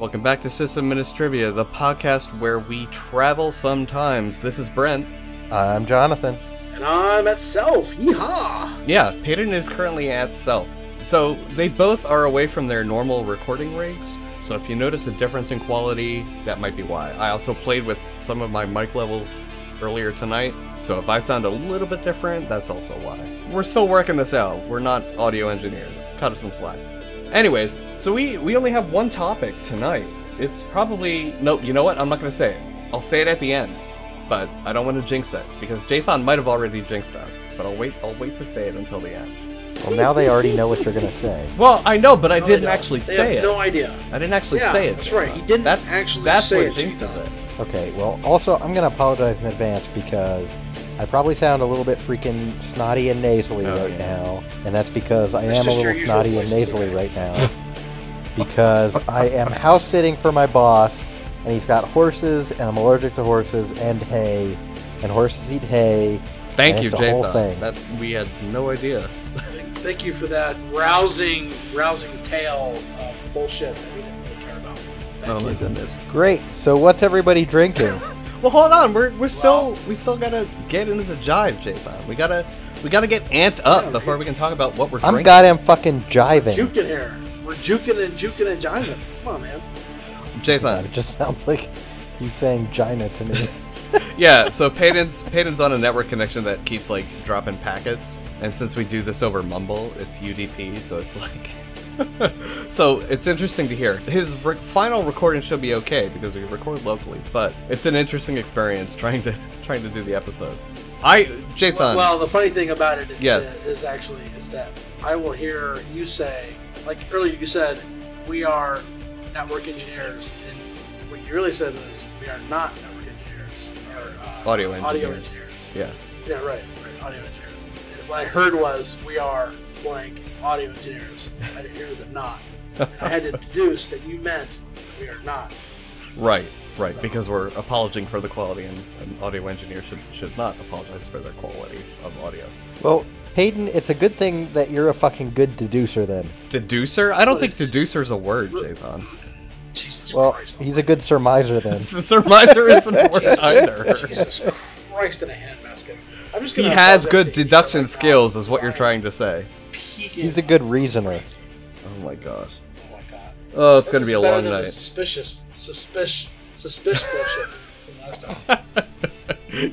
Welcome back to System Administrivia, the podcast where we travel sometimes. This is Brent. I'm Jonathan. And I'm at Self. Yeehaw! Yeah, Payton is currently at Self. So they both are away from their normal recording rigs, so if you notice a difference in quality, that might be why. I also played with some of my mic levels earlier tonight, so if I sound a little bit different, that's also why. We're still working this out. We're not audio engineers. Cut us some slack. Anyways, so we only have one topic tonight. It's probably... no, you know what? I'm not going to say it. I'll say it at the end, but I don't want to jinx it, because J-Fan might have already jinxed us, but I'll wait to say it until the end. Well, now they already know what you're going to say. Well, I know, but I didn't actually say it. That's right. You didn't actually say it, J-Fan. Okay, well, also, I'm going to apologize in advance, because I probably sound a little bit freaking snotty and nasally now, and that's because I am a little snotty and nasally right now, because I am house-sitting for my boss, and he's got horses, and I'm allergic to horses and hay, and horses eat hay. Thank you, Jathan. That we had no idea. Thank you for that rousing tale of bullshit that we didn't really care about. Thank you. My goodness. Great. So what's everybody drinking? Well, hold on. We still gotta get into the jive, Jathan. We gotta get amped up before we can talk about what we're drinking. I'm goddamn fucking jiving. We're juking here. We're juking and jiving. Come on, man. Jathan, it just sounds like he's saying Gina to me. Yeah. So Payton's on a network connection that keeps like dropping packets, and since we do this over Mumble, it's UDP, so it's like. So it's interesting to hear. His final recording should be okay because we record locally, but it's an interesting experience trying to do the episode. Jathan. Well, the funny thing about it is that I will hear you say, like earlier you said, we are network engineers, and what you really said was we are not network engineers, or audio engineers. Yeah. Yeah, right, audio engineers. And what I heard was we are blank audio engineers. I didn't hear the not. I had to deduce that you meant that we are not. Right, so. Because we're apologizing for the quality, and audio engineers should not apologize for their quality of audio. Well, Payton, it's a good thing that you're a fucking good deducer then. Deducer? I don't think deducer is a word, Jathan. Jesus Christ. He's a good surmiser then. The surmiser isn't a word either. Jesus Christ in a handbasket. I'm just gonna. He has good deduction skills is what you're trying to say. He's a good reasoner. Oh my gosh. Oh my god. Oh, it's going to be a long night. Suspicious bullshit from last time.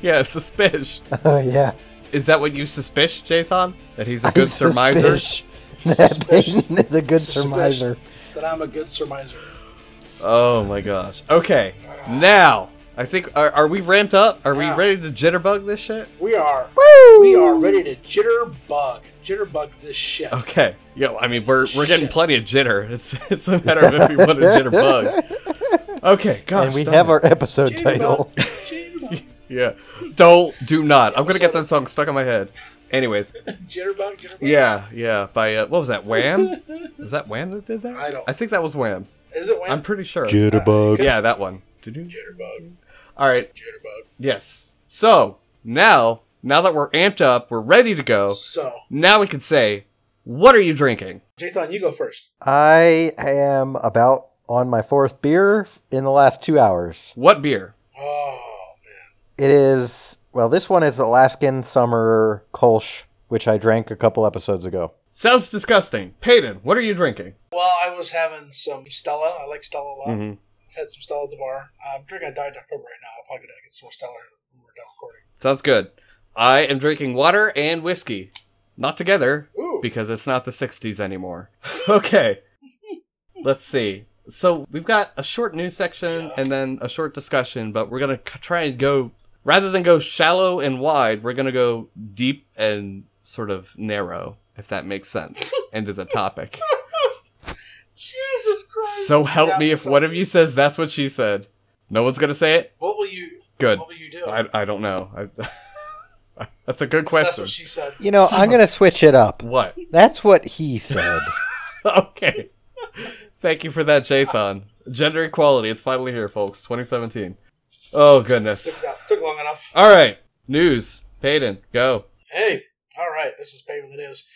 Yeah, suspicious. Oh, yeah. Is that what you suspicious, Jathan? That he's a good surmiser? That Payton is a good surmiser. That I'm a good surmiser. Oh my gosh. Okay, now, I think, are we ramped up? Are we ready to jitterbug this shit? We are. Woo! We are ready to jitterbug this shit. Okay. Yo, I mean, we're getting plenty of jitter. It's a matter of if we want to jitterbug. Okay, gosh. And we have our episode title. Yeah. Do not. I'm going to get that song stuck in my head. Anyways. Jitterbug. Yeah. By, what was that, Wham? Was that Wham that did that? I think that was Wham. Is it Wham? I'm pretty sure. Jitterbug. Yeah, that one. Jitterbug. All right. Jitterbug. Yes. So, now that we're amped up, we're ready to go. So now we can say, what are you drinking? Jathan, you go first. I am about on my fourth beer in the last 2 hours. What beer? Oh, man. It is, well, this one is Alaskan Summer Kolsch, which I drank a couple episodes ago. Sounds disgusting. Payton, what are you drinking? Well, I was having some Stella. I like Stella a lot. Mm-hmm. Had some Stella at the bar. I'm drinking a Diet Dr. Pepper right now. I'm probably going to get some more Stella when we're done recording. Sounds good. I am drinking water and whiskey. Not together, because it's not the 60s anymore. Okay. Let's see. So we've got a short news section and then a short discussion, but we're going to try and go, rather than go shallow and wide, we're going to go deep and sort of narrow, if that makes sense, into the topic. Jesus Christ. So help me if one of you says that's what she said. No one's going to say it? What will you... Good. What will you do? I don't know. That's a good question. That's what she said. You know, I'm going to switch it up. What? That's what he said. Okay. Thank you for that, Jathan. Gender equality. It's finally here, folks. 2017. Oh, goodness. Took long enough. All right. News. Payton, go. Hey. All right. This is Payton with the news.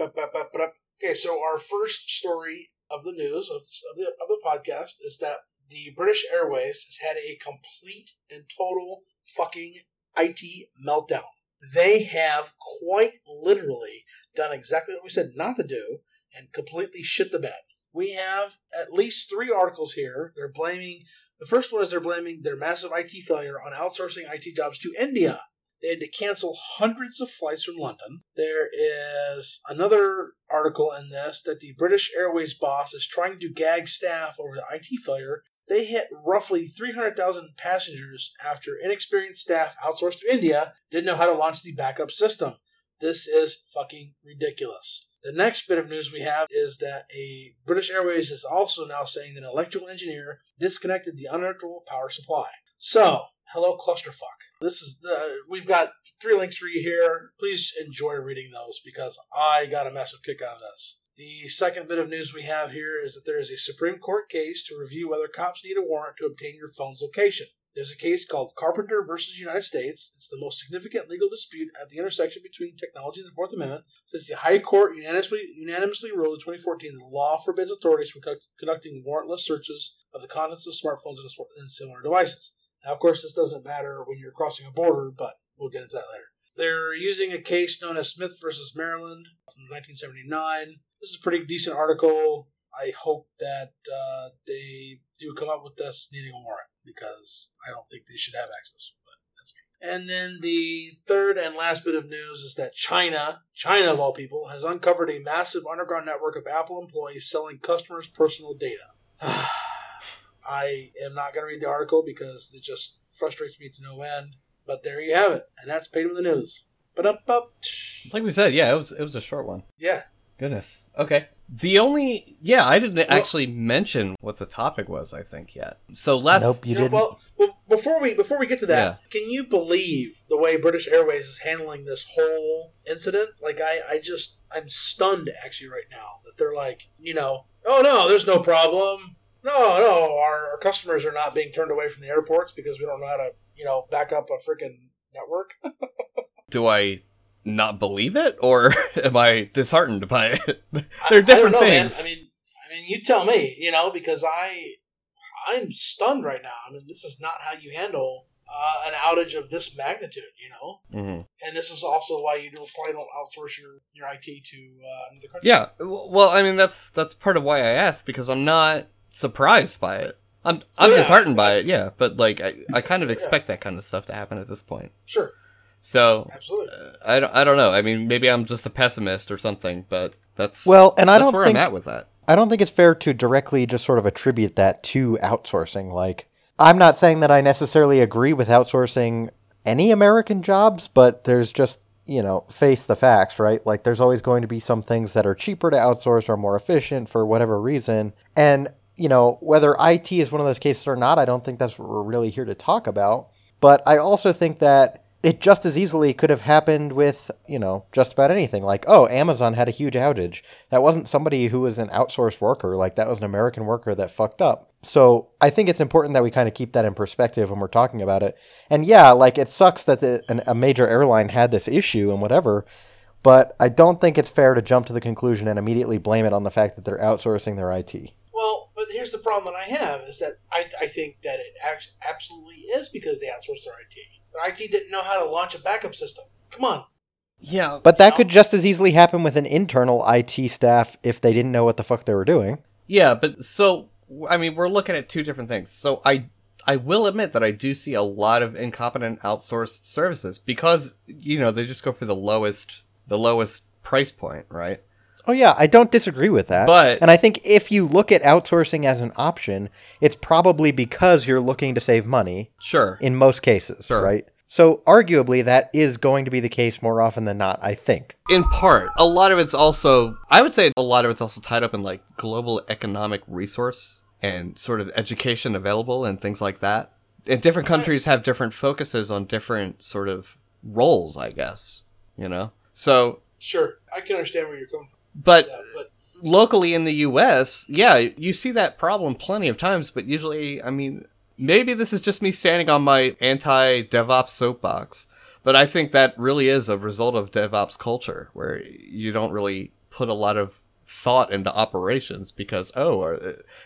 Okay, so our first story of the news of the podcast is that the British Airways has had a complete and total fucking IT meltdown. They have quite literally done exactly what we said not to do and completely shit the bed. We have at least three articles here. They're blaming, the first one is they're blaming their massive IT failure on outsourcing IT jobs to India. They had to cancel hundreds of flights from London. There is another article in this that the British Airways boss is trying to gag staff over the IT failure. They hit roughly 300,000 passengers after inexperienced staff outsourced to India didn't know how to launch the backup system. This is fucking ridiculous. The next bit of news we have is that a British Airways is also now saying that an electrical engineer disconnected the unelectrical power supply. So, hello clusterfuck. This is we've got three links for you here. Please enjoy reading those because I got a massive kick out of this. The second bit of news we have here is that there is a Supreme Court case to review whether cops need a warrant to obtain your phone's location. There's a case called Carpenter versus United States. It's the most significant legal dispute at the intersection between technology and the Fourth Amendment, since the High Court unanimously ruled in 2014 that the law forbids authorities from conducting warrantless searches of the contents of smartphones and similar devices. Now, of course, this doesn't matter when you're crossing a border, but we'll get into that later. They're using a case known as Smith versus Maryland from 1979. This is a pretty decent article. I hope that they do come up with this needing a warrant because I don't think they should have access, but that's me. And then the third and last bit of news is that China of all people, has uncovered a massive underground network of Apple employees selling customers' personal data. I am not going to read the article because it just frustrates me to no end, but there you have it. And that's Payton with the News. Ba-dum-bum. Like we said, yeah, it was a short one. Yeah. Goodness. Okay. The only... Yeah, I didn't actually mention what the topic was, I think, yet. So last... Nope, you didn't. Well, before we get to that, Can you believe the way British Airways is handling this whole incident? Like, I'm stunned, actually, right now. That they're like, oh, no, there's no problem. No, our customers are not being turned away from the airports because we don't know how to, back up a freaking network. Do I... not believe it, or am I disheartened by it? There are different things. Man. I mean, you tell me. Because I'm stunned right now. I mean, this is not how you handle an outage of this magnitude. Mm-hmm. And this is also why you probably don't outsource your IT to another country. Yeah, well, I mean, that's part of why I asked because I'm not surprised by it. I'm disheartened by it. Yeah, but like I kind of expect that kind of stuff to happen at this point. Sure. So, I don't know. I mean, maybe I'm just a pessimist or something, but that's where I'm at with that. I don't think it's fair to directly just sort of attribute that to outsourcing. Like, I'm not saying that I necessarily agree with outsourcing any American jobs, but there's just, face the facts, right? Like, there's always going to be some things that are cheaper to outsource or more efficient for whatever reason. And, whether IT is one of those cases or not, I don't think that's what we're really here to talk about. But I also think that it just as easily could have happened with, just about anything. Like, oh, Amazon had a huge outage. That wasn't somebody who was an outsourced worker. Like, that was an American worker that fucked up. So I think it's important that we kind of keep that in perspective when we're talking about it. And yeah, like, it sucks that a major airline had this issue and whatever, but I don't think it's fair to jump to the conclusion and immediately blame it on the fact that they're outsourcing their IT. Well, but here's the problem that I have is that I think that it absolutely is because they outsourced their IT. Their IT didn't know how to launch a backup system. Come on. Yeah. But that could just as easily happen with an internal IT staff if they didn't know what the fuck they were doing. Yeah, but so, I mean, we're looking at two different things. So I will admit that I do see a lot of incompetent outsourced services because, they just go for the lowest price point, right? Oh, yeah, I don't disagree with that. And I think if you look at outsourcing as an option, it's probably because you're looking to save money. Sure. In most cases, sure. Right? So arguably that is going to be the case more often than not, I think. In part. I would say a lot of it's also tied up in like global economic resource and sort of education available and things like that. And different countries have different focuses on different sort of roles, I guess, So. Sure. I can understand where you're coming from. But locally in the U.S., yeah, you see that problem plenty of times. But usually, I mean, maybe this is just me standing on my anti-DevOps soapbox. But I think that really is a result of DevOps culture, where you don't really put a lot of thought into operations because,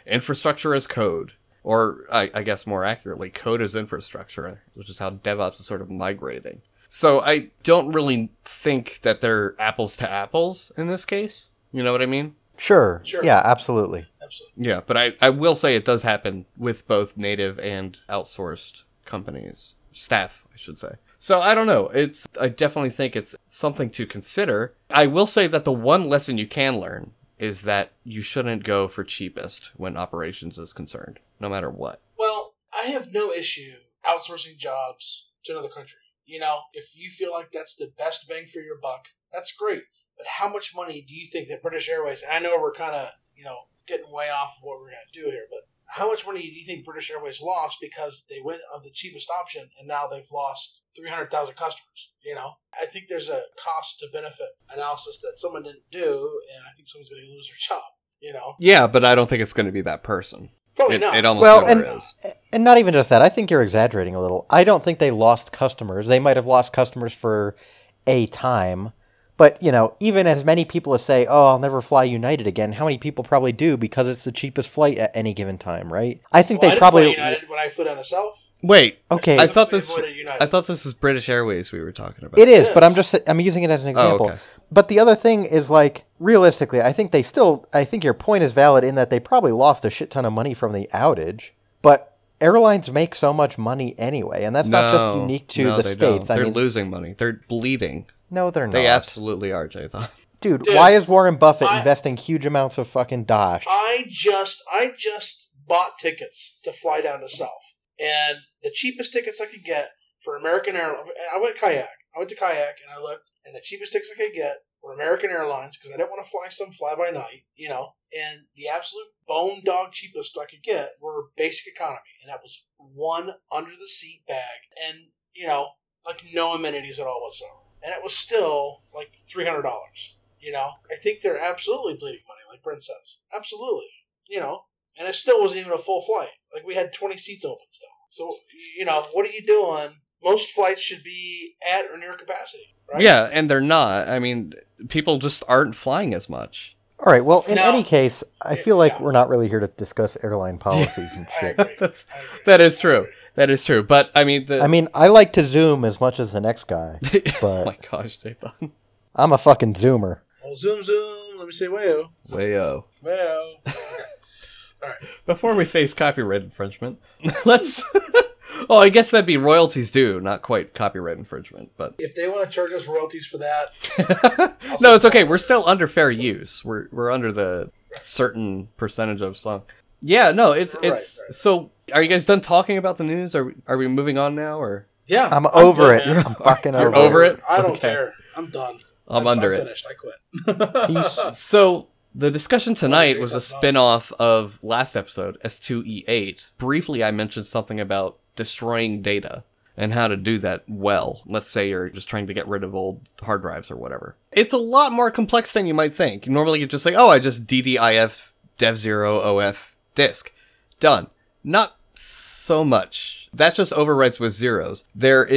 infrastructure is code. Or, I guess more accurately, code is infrastructure, which is how DevOps is sort of migrating. So I don't really think that they're apples to apples in this case. You know what I mean? Sure. Yeah, absolutely. Yeah, but I will say it does happen with both native and outsourced companies. Staff, I should say. So I don't know. I definitely think it's something to consider. I will say that the one lesson you can learn is that you shouldn't go for cheapest when operations is concerned, no matter what. Well, I have no issue outsourcing jobs to another country. You know, if you feel like that's the best bang for your buck, that's great. But how much money do you think that British Airways, and I know we're kind of, getting way off of what we're going to do here, but how much money do you think British Airways lost because they went on the cheapest option and now they've lost 300,000 customers, I think there's a cost to benefit analysis that someone didn't do, and I think someone's going to lose their job, Yeah, but I don't think it's going to be that person. Probably not. It almost never is. And not even just that. I think you're exaggerating a little. I don't think they lost customers. They might have lost customers for a time. But, even as many people as say, I'll never fly United again, how many people probably do because it's the cheapest flight at any given time, right? I think they probably... I didn't fly United when I flew down the South. Wait, okay. I thought this was British Airways we were talking about. It is, but I'm using it as an example. Oh, okay. But the other thing is, realistically, I think your point is valid in that they probably lost a shit ton of money from the outage, but airlines make so much money anyway, and that's not just unique to the States. They're losing money. They're bleeding. No, they're not. They absolutely are, Jathan. Dude, why is Warren Buffett investing huge amounts of fucking dosh? I just bought tickets to fly down to Self. And the cheapest tickets I could get for American Airlines, I went to Kayak and I looked, and the cheapest tickets I could get were American Airlines because I didn't want to fly some fly-by-night, And the absolute bone-dog cheapest I could get were basic economy. And that was one under-the-seat bag and, no amenities at all whatsoever. And it was still $300, I think they're absolutely bleeding money, like Brent says. Absolutely, And it still wasn't even a full flight. We had 20 seats open still. So, what are you doing? Most flights should be at or near capacity, right? Yeah, and they're not. I mean, people just aren't flying as much. All right, well, any case, I feel we're not really here to discuss airline policies and shit. I agree. That is true. That is true, but I mean... I like to Zoom as much as the next guy, but... Oh my gosh, Jathan. I'm a fucking Zoomer. Well, Zoom, let me say wayo. Wayo. Wayo. Okay. All right. Before we face copyright infringement, let's... Oh, I guess that'd be royalties due, not quite copyright infringement, but... If they want to charge us royalties for that... No, it's okay. We're still under fair use. We're under the certain percentage of song. Yeah, no, it's right. So... Are you guys done talking about the news? Are we moving on now? Or yeah, I'm over it. Man. I'm fucking over it. You're over it? I don't care. I'm done. I'm under it. Finished. I quit. So the discussion tonight was a spinoff of last episode, S2E8. Briefly, I mentioned something about destroying data and how to do that well. Let's say you're just trying to get rid of old hard drives or whatever. It's a lot more complex than you might think. Normally, you just say, I just DDIF dev0 OF disk. Done. Not so much. That just overwrites with zeros. There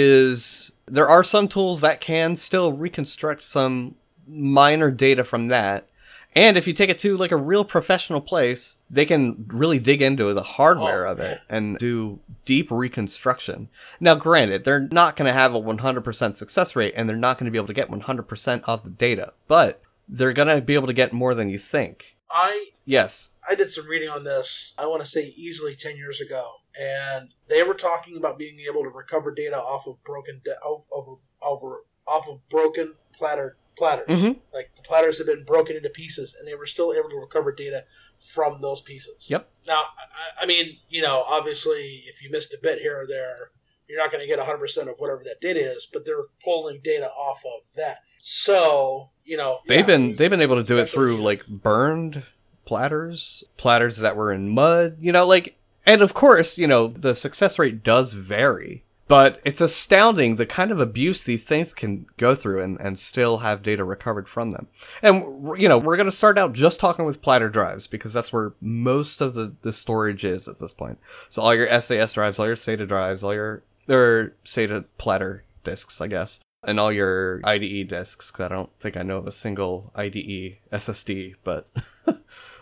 are some tools that can still reconstruct some minor data from that. And if you take it to a real professional place, they can really dig into the hardware of it and do deep reconstruction. Now, granted, they're not going to have a 100% success rate and they're not going to be able to get 100% of the data, but they're going to be able to get more than you think. Yes. I did some reading on this, I want to say easily 10 years ago, and they were talking about being able to recover data off of broken platters. Mm-hmm. The platters had been broken into pieces, and they were still able to recover data from those pieces. Yep. Now, I mean, obviously, if you missed a bit here or there, you're not going to get 100% of whatever that data is, but they're pulling data off of that. So, they've been able to do it through burned platters that were in mud, and of course, the success rate does vary, but it's astounding the kind of abuse these things can go through and still have data recovered from them. And, we're going to start out just talking with platter drives because that's where most of the storage is at this point. So all your SAS drives, all your SATA drives, all your SATA platter disks, I guess. and all your IDE disks. I don't think I know of a single IDE SSD, but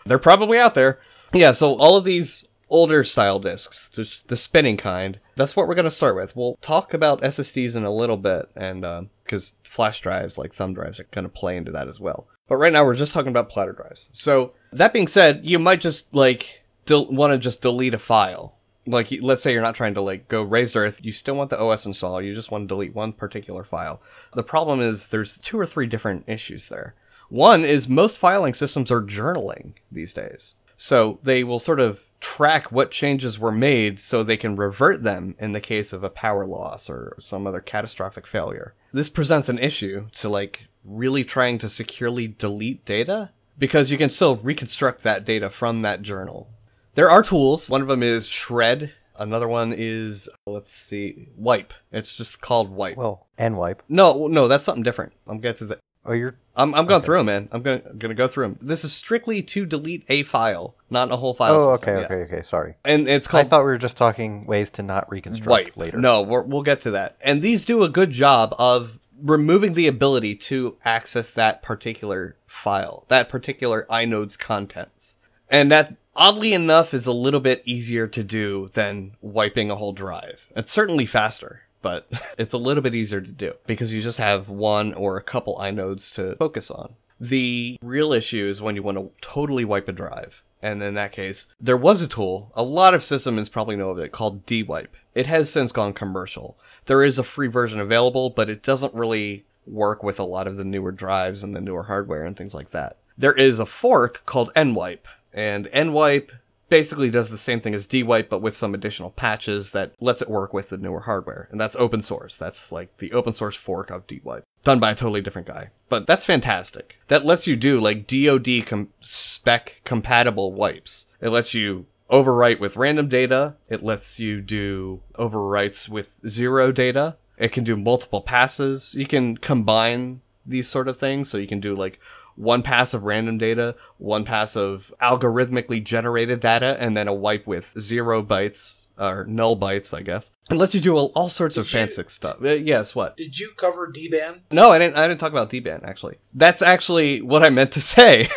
they're probably out there. Yeah, so all of these older style disks, just the spinning kind, that's what we're going to start with. We'll talk about SSDs in a little bit, and because flash drives, like thumb drives, are going to play into that as well. But right now, we're just talking about platter drives. So that being said, you might just like want to just delete a file. Like, let's say you're not trying to like go raised earth. You still want the OS install. You just want to delete one particular file. The problem is there's 2 or 3 different issues there. One is most filing systems are journaling these days. So they will sort of track what changes were made so they can revert them in the case of a power loss or some other catastrophic failure. This presents an issue to like really trying to securely delete data, because you can still reconstruct that data from that journal. There are tools. One of them is Shred. Another one is, let's see, Wipe. It's just called Wipe. Well, nwipe. No, that's something different. I'm getting to the... Oh, you're... I'm going through them, man. I'm gonna go through them. This is strictly to delete a file, not a whole file system. Okay. Sorry. And it's called... I thought we were just talking ways to not reconstruct wipe later. No, we'll get to that. And these do a good job of removing the ability to access that particular file, that particular inode's contents. And that, oddly enough, is a little bit easier to do than wiping a whole drive. It's certainly faster, but it's a little bit easier to do because you just have one or a couple inodes to focus on. The real issue is when you want to totally wipe a drive. And in that case, there was a tool, a lot of systems probably know of it, called DWipe. It has since gone commercial. There is a free version available, but it doesn't really work with a lot of the newer drives and the newer hardware and things like that. There is a fork called nwipe, and nwipe basically does the same thing as DWipe, but with some additional patches that lets it work with the newer hardware. And that's open source. That's like the open source fork of DWipe, done by a totally different guy. But that's fantastic. That lets you do like DOD spec compatible wipes. It lets you overwrite with random data. It lets you do overwrites with zero data. It can do multiple passes. You can combine these sort of things. So you can do like one pass of random data, one pass of algorithmically generated data, and then a wipe with 0 bytes, or null bytes, I guess. It lets you do all sorts of fancy stuff. Yes, what? Did you cover DBAN? No, I didn't talk about DBAN, actually. That's actually what I meant to say.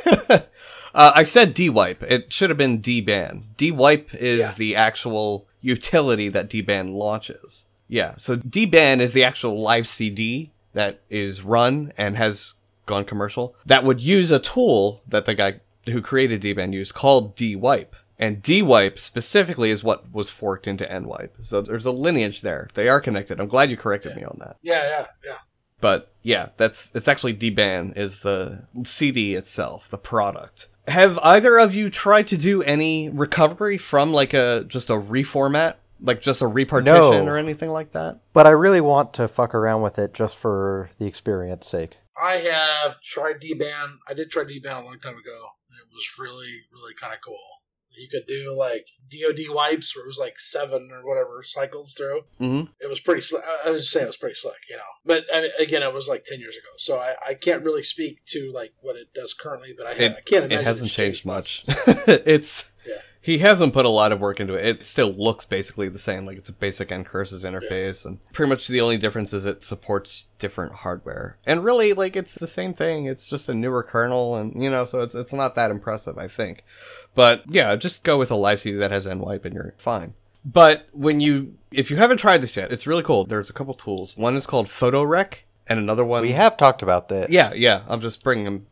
I said DWipe. It should have been DBAN. DWipe is the actual utility that DBAN launches. Yeah, so DBAN is the actual live CD that is run and has gone commercial, that would use a tool that the guy who created DBAN used called DWipe. And DWipe specifically is what was forked into nwipe. So there's a lineage there. They are connected. I'm glad you corrected me on that. Yeah. But yeah, it's actually DBAN is the CD itself, the product. Have either of you tried to do any recovery from like just a reformat? Like just a repartition or anything like that? But I really want to fuck around with it just for the experience sake. I have tried DBAN. I did try DBAN a long time ago, and it was really, really kind of cool. You could do like DOD wipes where it was like 7 or whatever cycles through. Mm-hmm. It was pretty slick. I would say it was pretty slick, you know. But I mean, again, it was like 10 years ago, so I can't really speak to like what it does currently, but I can't imagine it hasn't changed much. It's... Yeah. He hasn't put a lot of work into it. It still looks basically the same. Like, it's a basic NCurses interface. Yeah. And pretty much the only difference is it supports different hardware. And really, like, it's the same thing. It's just a newer kernel. And, you know, so it's not that impressive, I think. But, yeah, just go with a live CD that has nwipe and you're fine. But if you haven't tried this yet, it's really cool. There's a couple tools. One is called PhotoRec. And another one... We have talked about that. Yeah. I'm just bringing them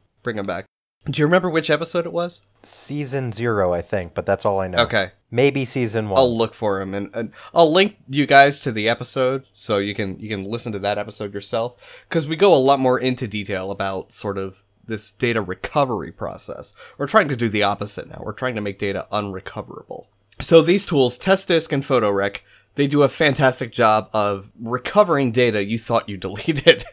back. Do you remember which episode it was? Season 0, I think, but that's all I know. Okay. Maybe season 1. I'll look for him, and I'll link you guys to the episode so you can listen to that episode yourself, because we go a lot more into detail about sort of this data recovery process. We're trying to do the opposite now. We're trying to make data unrecoverable. So these tools, TestDisk and PhotoRec, they do a fantastic job of recovering data you thought you deleted.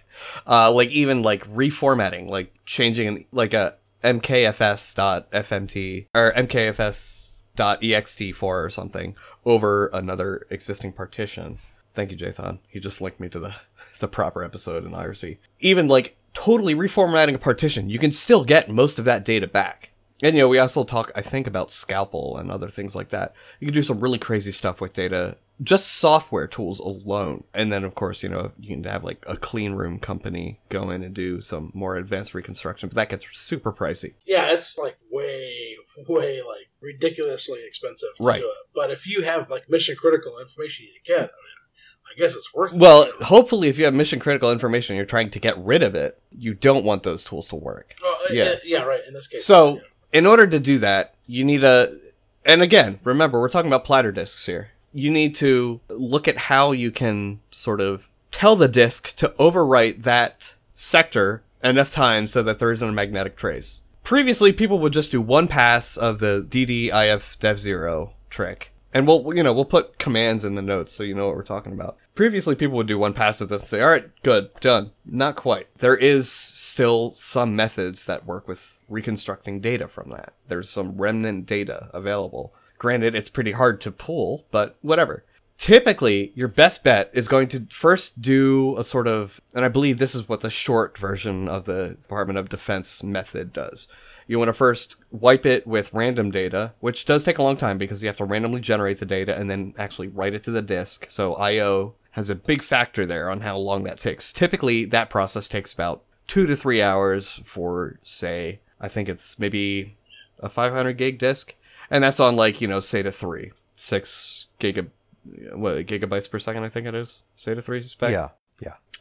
Like even like reformatting, like changing like a... mkfs.fmt or mkfs.ext4 or something over another existing partition. Thank you, Jathan. He just linked me to the proper episode in IRC. Even like totally reformatting a partition, you can still get most of that data back. And, you know, we also talk, I think, about Scalpel and other things like that. You can do some really crazy stuff with data, just software tools alone. And then, of course, you know, you can have like a clean room company go in and do some more advanced reconstruction, but that gets super pricey. Yeah, it's like way like ridiculously expensive to do it. But if you have like mission critical information you get, I mean, I guess it's worth it. Well, hopefully if you have mission critical information and you're trying to get rid of it, you don't want those tools to work. Oh, yeah, right, in this case. So in order to do that, you need a, and again, remember, we're talking about platter disks here. You need to look at how you can sort of tell the disk to overwrite that sector enough times so that there isn't a magnetic trace. Previously, people would just do one pass of the dd if dev0 trick. And we'll put commands in the notes so you know what we're talking about. Previously, people would do one pass of this and say, all right, good, done. Not quite. There is still some methods that work with reconstructing data from that. There's some remnant data available. Granted, it's pretty hard to pull, but whatever. Typically, your best bet is going to first do a sort of, and I believe this is what the short version of the Department of Defense method does. You want to first wipe it with random data, which does take a long time because you have to randomly generate the data and then actually write it to the disk. So I/O has a big factor there on how long that takes. Typically, that process takes about 2 to 3 hours for, say, I think it's maybe a 500 gig disk. And that's on like, you know, SATA 3, 6 gigabytes per second, I think it is. SATA 3 spec? Yeah.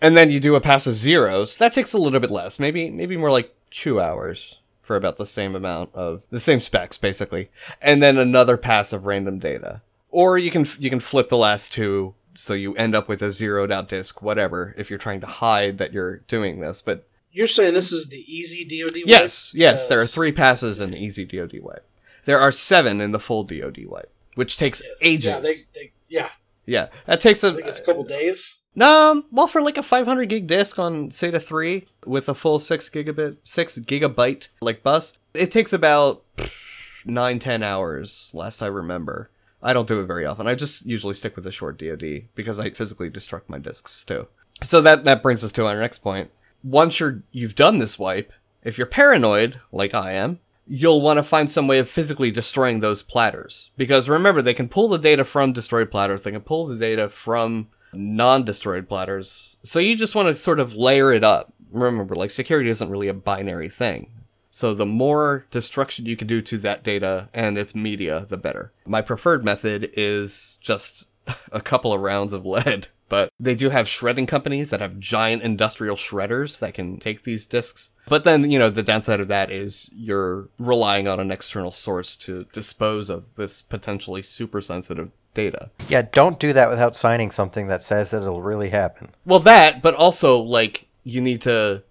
And then you do a pass of zeros. That takes a little bit less, maybe more like 2 hours for about the same amount of the same specs, basically. And then another pass of random data. Or you can flip the last two so you end up with a zeroed out disk, whatever, if you're trying to hide that you're doing this. But you're saying this is the easy DOD wipe? Yes. There are 3 passes in the easy DOD wipe. There are 7 in the full DOD wipe, which takes ages. Yeah, that takes I think it's a couple days? No, well, for like a 500 gig disk on SATA 3 with a full 6 gigabyte like bus, it takes about 9-10 hours, last I remember. I don't do it very often. I just usually stick with a short DOD because I physically destruct my disks too. So that brings us to our next point. Once you've done this wipe, if you're paranoid, like I am, you'll want to find some way of physically destroying those platters. Because remember, they can pull the data from destroyed platters. They can pull the data from non-destroyed platters. So you just want to sort of layer it up. Remember, like, security isn't really a binary thing. So the more destruction you can do to that data and its media, the better. My preferred method is just a couple of rounds of lead. But they do have shredding companies that have giant industrial shredders that can take these disks. But then, you know, the downside of that is you're relying on an external source to dispose of this potentially super sensitive data. Yeah, don't do that without signing something that says that it'll really happen. Well, that, but also, like, you need to,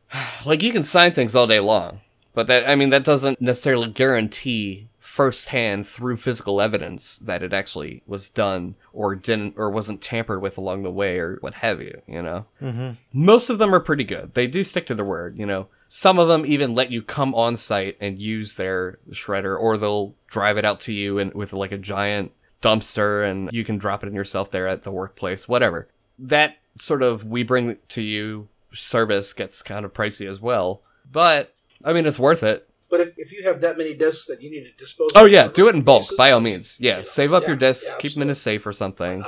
like, you can sign things all day long. But that, I mean, that doesn't necessarily guarantee firsthand through physical evidence that it actually was done or didn't or wasn't tampered with along the way or what have you, you know? Mm-hmm. Most of them are pretty good. They do stick to their word, you know? Some of them even let you come on site and use their shredder, or they'll drive it out to you and with like a giant dumpster and you can drop it in yourself there at the workplace, whatever. That sort of we bring to you service gets kind of pricey as well. But, I mean, it's worth it. But if you have that many discs that you need to dispose of... Oh, yeah, do it in bulk, by all means. Yeah, you know, save up your discs, keep them in a safe or something,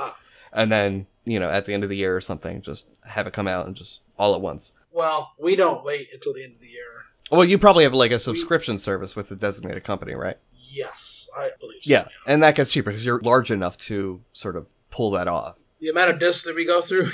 and then, you know, at the end of the year or something, just have it come out and just all at once. Well, we don't wait until the end of the year. Well, you probably have, like, a subscription service with a designated company, right? Yes, I believe so. Yeah, and that gets cheaper because you're large enough to sort of pull that off. The amount of discs that we go through...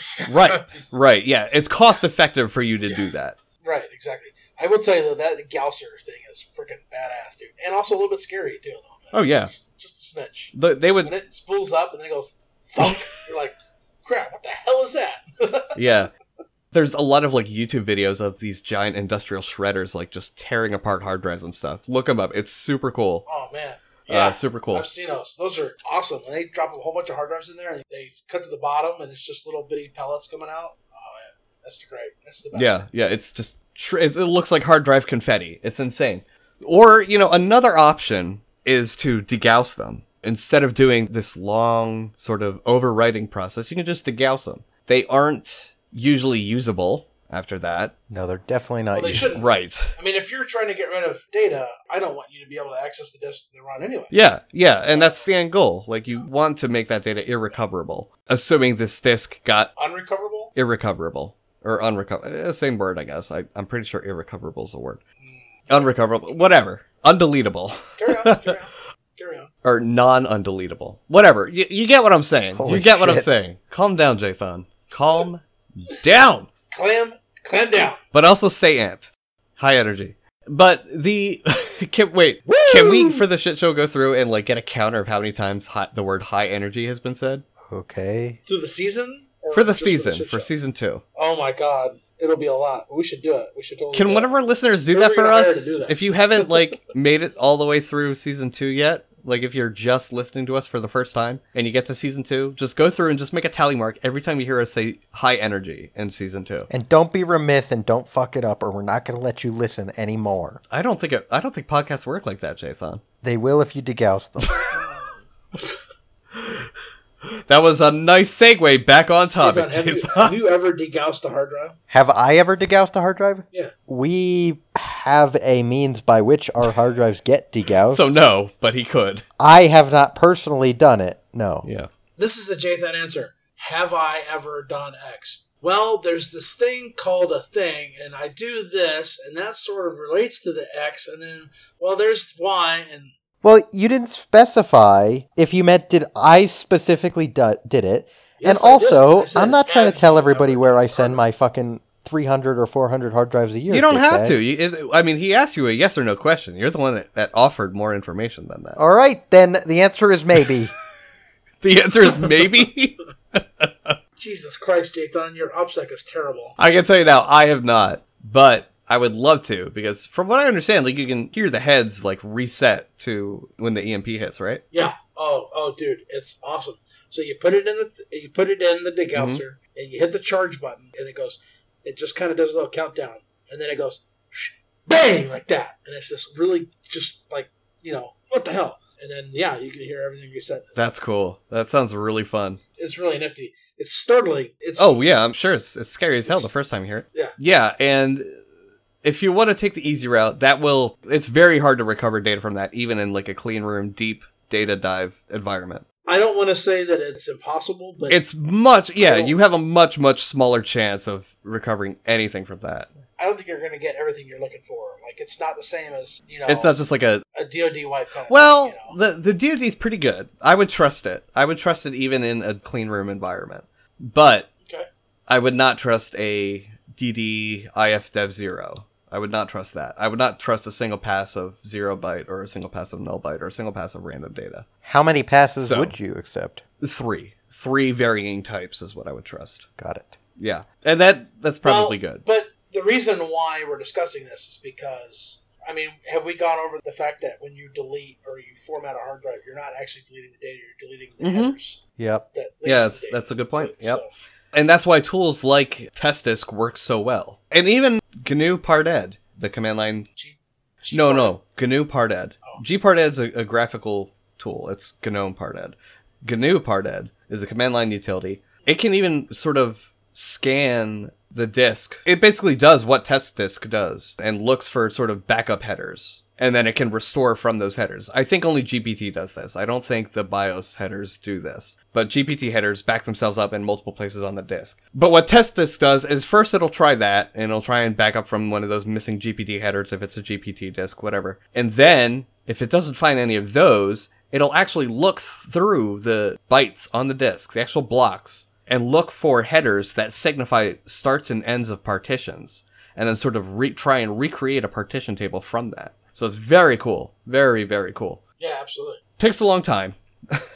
Right, yeah. It's cost-effective for you to do that. Right, exactly. I will tell you, though, that Gausser thing is freaking badass, dude. And also a little bit scary, too. Oh, yeah. Just a smidge. They would... When it spools up and then it goes, thunk, you're like, crap, what the hell is that? Yeah. There's a lot of, like, YouTube videos of these giant industrial shredders, like, just tearing apart hard drives and stuff. Look them up. It's super cool. Oh, man. Yeah, super cool. I've seen those. Those are awesome. And they drop a whole bunch of hard drives in there, and they cut to the bottom, and it's just little bitty pellets coming out. That's the best. Yeah, it's just... It looks like hard drive confetti. It's insane. Or, you know, another option is to degauss them. Instead of doing this long sort of overwriting process, you can just degauss them. They aren't usually usable, after that. No, they're definitely not. Well, they shouldn't. Right. I mean, if you're trying to get rid of data, I don't want you to be able to access the disk they're on anyway. Yeah, yeah, so, and that's the end goal. Like, you want to make that data irrecoverable, assuming this disk got... Unrecoverable? Irrecoverable. Or unrecoverable. Same word, I guess. I'm pretty sure irrecoverable is a word. Unrecoverable. Whatever. Undeletable. Carry on. Or non-undeletable. Whatever. You get what I'm saying. Holy you get shit. What I'm saying. Calm down, Jathan. Calm down. Clam down. But also stay amped. High energy. But the... Woo! Can we, for the shit show, go through and like get a counter of how many times the word high energy has been said? Okay. So the season? For the season. For season 2. Oh my god. It'll be a lot. We should do it. We should totally Can one of our listeners do that for us? If you haven't like made it all the way through season 2 yet, like if you're just listening to us for the first time and you get to season 2, just go through and just make a tally mark every time you hear us say high energy in season 2. And don't be remiss and don't fuck it up or we're not going to let you listen anymore. I don't think podcasts work like that, Jathan. They will if you degauss them. That was a nice segue back on topic. Jathan, have you ever degaussed a hard drive? Have I ever degaussed a hard drive? Yeah. We have a means by which our hard drives get degaussed. So no, but he could. I have not personally done it, no. Yeah. This is the Jathan answer. Have I ever done X? Well, there's this thing called a thing, and I do this, and that sort of relates to the X, and then, well, there's Y, and... Well, you didn't specify if you meant did I specifically did it. Yes, and also, I'm not trying to tell everybody where I send my fucking 300 or 400 hard drives a year. You don't have to. I mean, he asked you a yes or no question. You're the one that offered more information than that. All right, then the answer is maybe. The answer is maybe? Jesus Christ, Jathan, your OPSEC is terrible. I can tell you now, I have not, but... I would love to, because from what I understand, like you can hear the heads like reset to when the EMP hits, right? Yeah. Oh, dude, it's awesome. So you put it in the degausser, mm-hmm. and you hit the charge button, and it goes. It just kind of does a little countdown, and then it goes, bang, like that, and it's just really just like what the hell, and then you can hear everything reset. That's cool. That sounds really fun. It's really nifty. It's startling. I'm sure it's scary as hell the first time you hear it. Yeah. Yeah, and. If you want to take the easy route, it's very hard to recover data from that, even in like a clean room, deep data dive environment. I don't want to say that it's impossible, but it's much, you have a much, much smaller chance of recovering anything from that. I don't think you're going to get everything you're looking for. Like, it's not the same as, it's not just like a DOD wipe. The DOD is pretty good. I would trust it. Even in a clean room environment, but I would not trust a dd if dev0. I would not trust that. I would not trust a single pass of 0 byte or a single pass of null byte or a single pass of random data. How many passes would you accept? Three varying types is what I would trust. Got it. Yeah. And that's probably good. But the reason why we're discussing this is because, I mean, have we gone over the fact that when you delete or you format a hard drive, you're not actually deleting the data, you're deleting the headers. Yep. That's a good point. Yep. So. And that's why tools like TestDisk work so well. And even GNU PartEd, the command line... GNU PartEd. Oh. GPartEd is a graphical tool. It's GNU PartEd. GNU PartEd is a command line utility. It can even sort of scan the disk. It basically does what TestDisk does and looks for sort of backup headers. And then it can restore from those headers. I think only GPT does this. I don't think the BIOS headers do this. But GPT headers back themselves up in multiple places on the disk. But what TestDisk does is first it'll try that, and it'll try and back up from one of those missing GPT headers if it's a GPT disk, whatever. And then, if it doesn't find any of those, it'll actually look through the bytes on the disk, the actual blocks, and look for headers that signify starts and ends of partitions. And then sort of try and recreate a partition table from that. So it's very cool. Very, very cool. Yeah, absolutely. Takes a long time.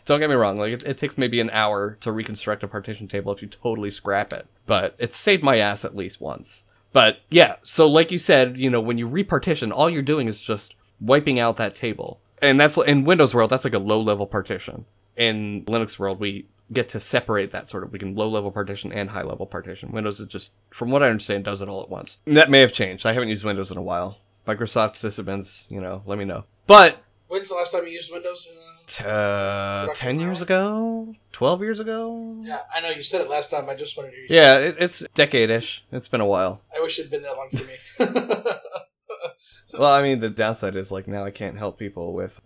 Don't get me wrong. Like it takes maybe an hour to reconstruct a partition table if you totally scrap it. But it saved my ass at least once. But yeah, so like you said, when you repartition, all you're doing is just wiping out that table. And that's in Windows world, that's like a low-level partition. In Linux world, we get to separate that sort of. We can low-level partition and high-level partition. Windows is just, from what I understand, does it all at once. And that may have changed. I haven't used Windows in a while. Microsoft sysadmins, let me know. But When's the last time you used Windows? 10 years ago? 12 years ago? Yeah, I know. You said it last time. I just wanted to use it. Yeah, it's decade-ish. It's been a while. I wish it'd been that long for me. Well, I mean, the downside is, like, now I can't help people with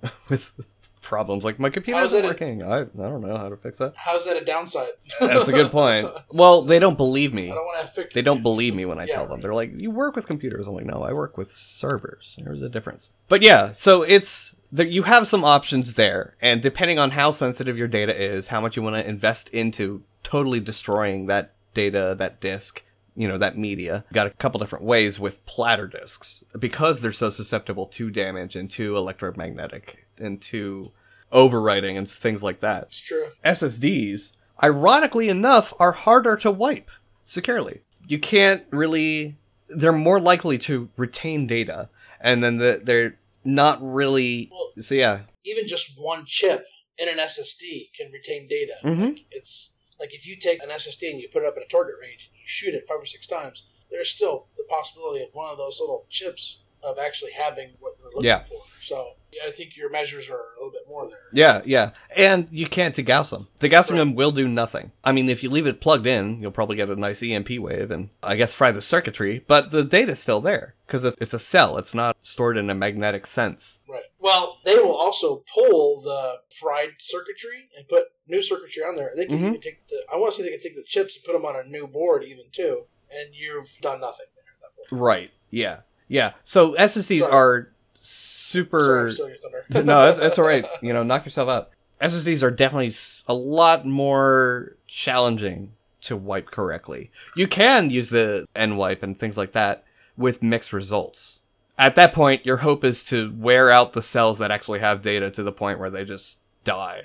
problems. Like, my computer isn't working. I don't know how to fix that. How's that a downside? That's a good point. Well, they don't believe me. I don't want to fix it. They don't believe me when I tell them. They're like, you work with computers. I'm like, no, I work with servers. There's a difference. But yeah, so it's... You have some options there, and depending on how sensitive your data is, how much you want to invest into totally destroying that data, that disk, you know, that media. Got a couple different ways with platter disks, because they're so susceptible to damage and to electromagnetic and to overwriting and things like that. It's true. SSDs, ironically enough, are harder to wipe securely. You can't really... They're more likely to retain data, and then they're... Not really. Well, so yeah, even just one chip in an SSD can retain data. Mm-hmm. Like it's like if you take an SSD and you put it up in a target range and you shoot it 5 or 6 times, there's still the possibility of one of those little chips of actually having what they're looking for. So I think your measures are a little bit more there. Yeah, yeah, and you can't degauss them. Degaussing them will do nothing. I mean, if you leave it plugged in, you'll probably get a nice EMP wave and I guess fry the circuitry, but the data's still there. Because it's a cell. It's not stored in a magnetic sense. Right. Well, they will also pull the fried circuitry and put new circuitry on there. They can even take I want to say they can take the chips and put them on a new board even too. And you've done nothing there at that point. Right. Yeah. Yeah. So SSDs are super... Sorry, I'm stealing your thunder. No, that's all right. You know, knock yourself out. SSDs are definitely a lot more challenging to wipe correctly. You can use the nwipe and things like that with mixed results. At that point, your hope is to wear out the cells that actually have data to the point where they just die.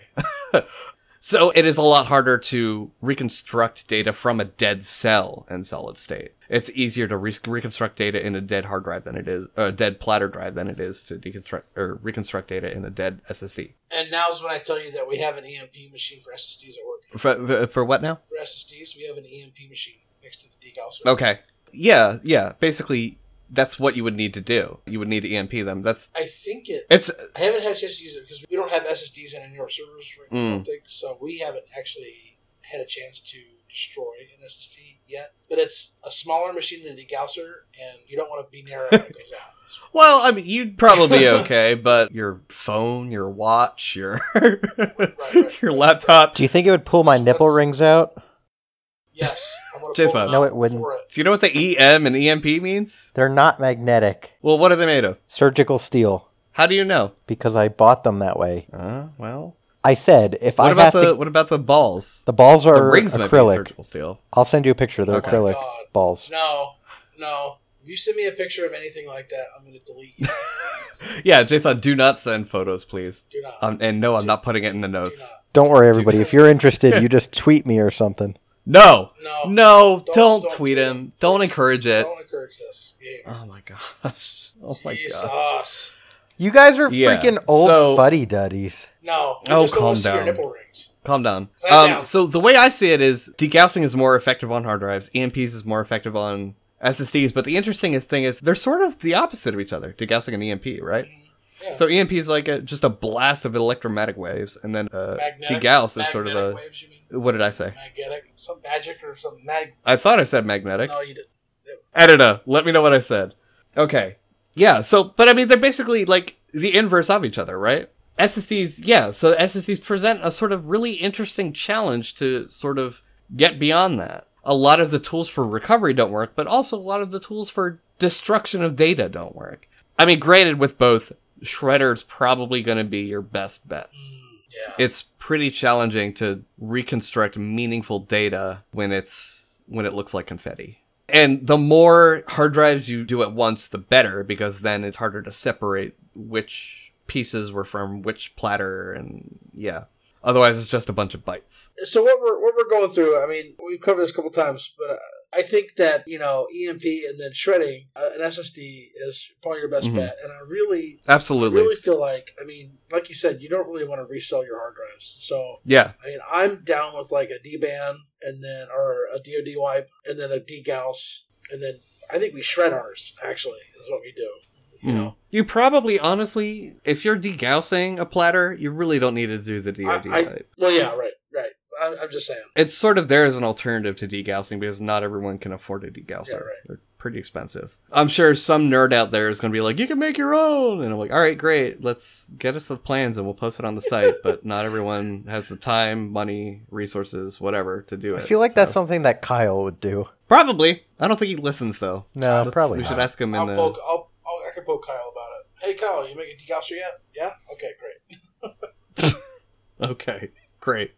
So it is a lot harder to reconstruct data from a dead cell in solid state. It's easier to reconstruct data in a dead hard drive than it is a dead platter drive than it is to deconstruct or reconstruct data in a dead SSD. And now's when I tell you that we have an EMP machine for SSDs at work. For what now? For SSDs, we have an EMP machine next to the degausser. Okay. Yeah, yeah. Basically, that's what you would need to do. You would need to EMP them. I haven't had a chance to use it because we don't have SSDs in any of our servers right now, I don't think, so we haven't actually had a chance to destroy an SSD yet. But it's a smaller machine than a degausser, and you don't want to be near it when it goes out. Well, I mean, you'd probably be okay, but your phone, your watch, your your laptop. Do you think it would pull my nipple rings out? Yes. J-Fan. No, it wouldn't. Do you know what the EM and EMP means? They're not magnetic. Well, what are they made of? Surgical steel. How do you know? Because I bought them that way. Well. I said, if what I about have the, to... What about the balls? The balls are the rings acrylic. Might be surgical steel. I'll send you a picture. They're acrylic balls. No. If you send me a picture of anything like that, I'm going to delete you. Yeah, J-Fan, do not send photos, please. Do not. And no, I'm not putting it in the notes. Don't worry, everybody. If you're interested, you just tweet me or something. No, don't tweet him. Please. Don't encourage it. Don't encourage this. Yeah. Oh my gosh. Oh my gosh. You guys are freaking old fuddy-duddies. No. Just calm down. Your nipple rings. Calm down. So the way I see it is degaussing is more effective on hard drives. EMPs is more effective on SSDs. But the interesting thing is they're sort of the opposite of each other. Degaussing and EMP, right? Yeah. So EMP is like just a blast of electromagnetic waves. And then degauss is sort of a... Waves, you mean? What did I say? Magnetic. Some magic or some mag... I thought I said magnetic. No, you didn't. Editor, let me know what I said. Okay. Yeah, so... But, I mean, they're basically, like, the inverse of each other, right? SSDs, yeah. So, SSDs present a sort of really interesting challenge to sort of get beyond that. A lot of the tools for recovery don't work, but also a lot of the tools for destruction of data don't work. I mean, granted, with both, Shredder's probably going to be your best bet. Yeah. It's pretty challenging to reconstruct meaningful data when it looks like confetti. And the more hard drives you do at once, the better, because then it's harder to separate which pieces were from which platter, and yeah. Otherwise, it's just a bunch of bytes. So what we're going through, I mean, we've covered this a couple times, but I think that, you know, EMP and then shredding an SSD is probably your best bet. And I really feel like, I mean, like you said, you don't really want to resell your hard drives. So, yeah. I mean, I'm down with like a DBAN and then, or a DOD wipe and then a degauss. And then I think we shred ours, actually, is what we do. you know. You probably, honestly, if you're degaussing a platter, you really don't need to do the DOD type. Well, yeah, right. I'm just saying. It's sort of there as an alternative to degaussing because not everyone can afford a degausser. Yeah, right. They're pretty expensive. I'm sure some nerd out there is going to be like, you can make your own. And I'm like, all right, great. Let's get us the plans and we'll post it on the site. But not everyone has the time, money, resources, whatever to do it. I feel like that's something that Kyle would do. Probably. I don't think he listens, though. No, probably not. We should ask him in the... I can poke Kyle about it. Hey, Kyle, you make a degausser yet? Yeah? Okay, great. Okay, great.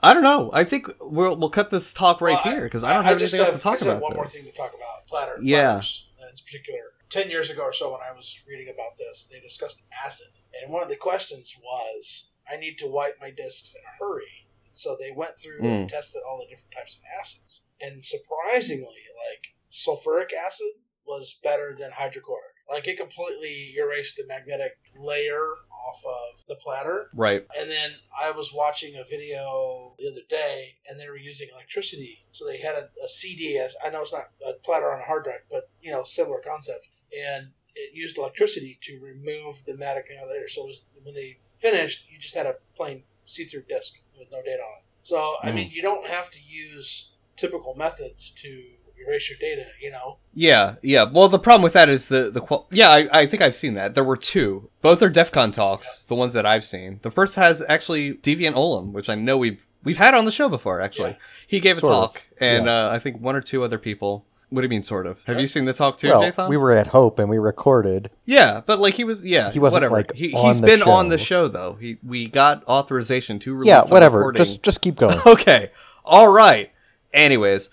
I don't know. I think we'll cut this talk here because I don't have anything else to talk about. I just have one more thing to talk about. Platters in particular. 10 years ago or so when I was reading about this, they discussed acid. And one of the questions was, I need to wipe my disks in a hurry. And so they went through and tested all the different types of acids. And surprisingly, like, sulfuric acid was better than hydrochloric. Like, it completely erased the magnetic layer off of the platter. Right. And then I was watching a video the other day, and they were using electricity. So they had a CD, as I know it's not a platter on a hard drive, but, you know, similar concept. And it used electricity to remove the magnetic layer. So it was, when they finished, you just had a plain see-through disk with no data on it. So, I mean, you don't have to use typical methods to erase your data, you know? Yeah. Well, the problem with that is I think I've seen that. There were two. Both are DEF CON talks, the ones that I've seen. The first has actually Deviant Olam, which I know we've had on the show before, actually. Yeah. He gave a talk, and I think one or two other people... What do you mean, sort of? Have you seen the talk too, Jathan? Well, we were at Hope and we recorded. Yeah, but like he wasn't whatever. Like he's been on the show though. We got authorization to release the whatever. Recording. Just keep going. Okay, all right. Anyways,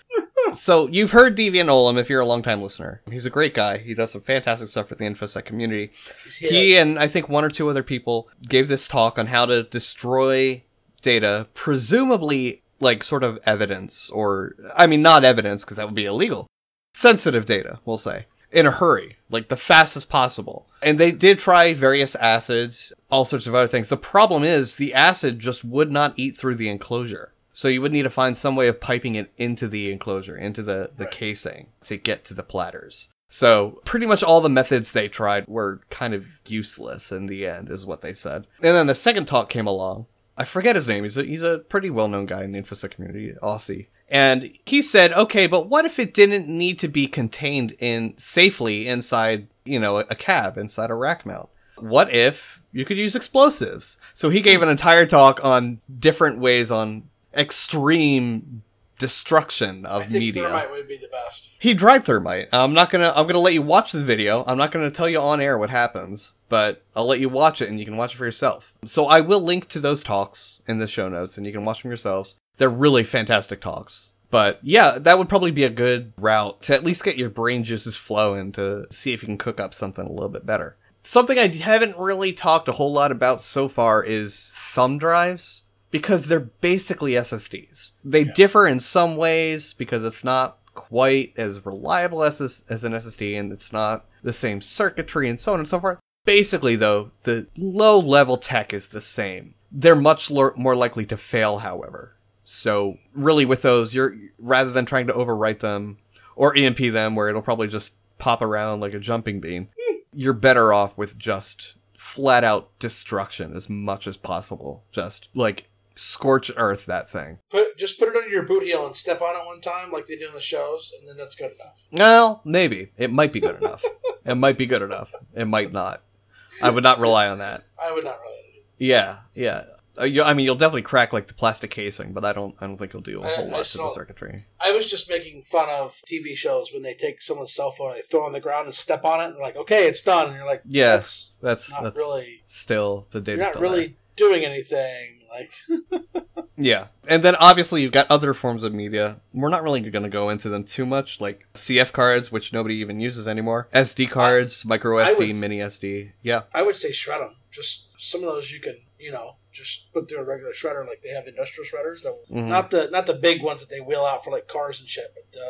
so you've heard Deviant Olam if you're a longtime listener. He's a great guy. He does some fantastic stuff for the InfoSec community. Yeah. He and I think one or two other people gave this talk on how to destroy data, presumably like sort of evidence, or I mean not evidence because that would be illegal. Sensitive data, we'll say, in a hurry, like the fastest possible. And they did try various acids, all sorts of other things. The problem is the acid just would not eat through the enclosure. So you would need to find some way of piping it into the enclosure, into the casing to get to the platters. So pretty much all the methods they tried were kind of useless in the end, is what they said. And then the second talk came along. I forget his name. He's a pretty well-known guy in the InfoSec community, Aussie. And he said, okay, but what if it didn't need to be contained safely inside, you know, a cab, inside a rack mount? What if you could use explosives? So he gave an entire talk on different ways on extreme destruction of media. I think thermite would be the best. He tried thermite. I'm gonna let you watch the video. I'm not gonna tell you on air what happens, but I'll let you watch it and you can watch it for yourself. So I will link to those talks in the show notes and you can watch them yourselves. They're really fantastic talks. But yeah, that would probably be a good route to at least get your brain juices flowing to see if you can cook up something a little bit better. Something I haven't really talked a whole lot about so far is thumb drives, because they're basically SSDs. They differ in some ways because it's not quite as reliable as an SSD and it's not the same circuitry and so on and so forth. Basically, though, the low-level tech is the same. They're much more likely to fail, however. So really with those, rather than trying to overwrite them or EMP them where it'll probably just pop around like a jumping bean, you're better off with just flat-out destruction as much as possible. Just like scorch earth that thing. Just put it under your boot heel and step on it one time like they do in the shows, and then that's good enough. Well, maybe. It might be good enough. It might be good enough. It might not. I would not rely on that. I would not rely on it. Yeah. I mean, you'll definitely crack like the plastic casing, but I don't think you'll do a whole lot to the circuitry. I was just making fun of TV shows when they take someone's cell phone and they throw it on the ground and step on it, and they're like, "Okay, it's done." And you're like, "Yeah, that's really still the data. You're not really doing anything." Like, yeah, and then obviously you've got other forms of media. We're not really going to go into them too much, like CF cards, which nobody even uses anymore. SD cards, micro SD, mini SD. Yeah, I would say shred them. Just some of those you can, you know, just put through a regular shredder, like they have industrial shredders. That not the big ones that they wheel out for like cars and shit, but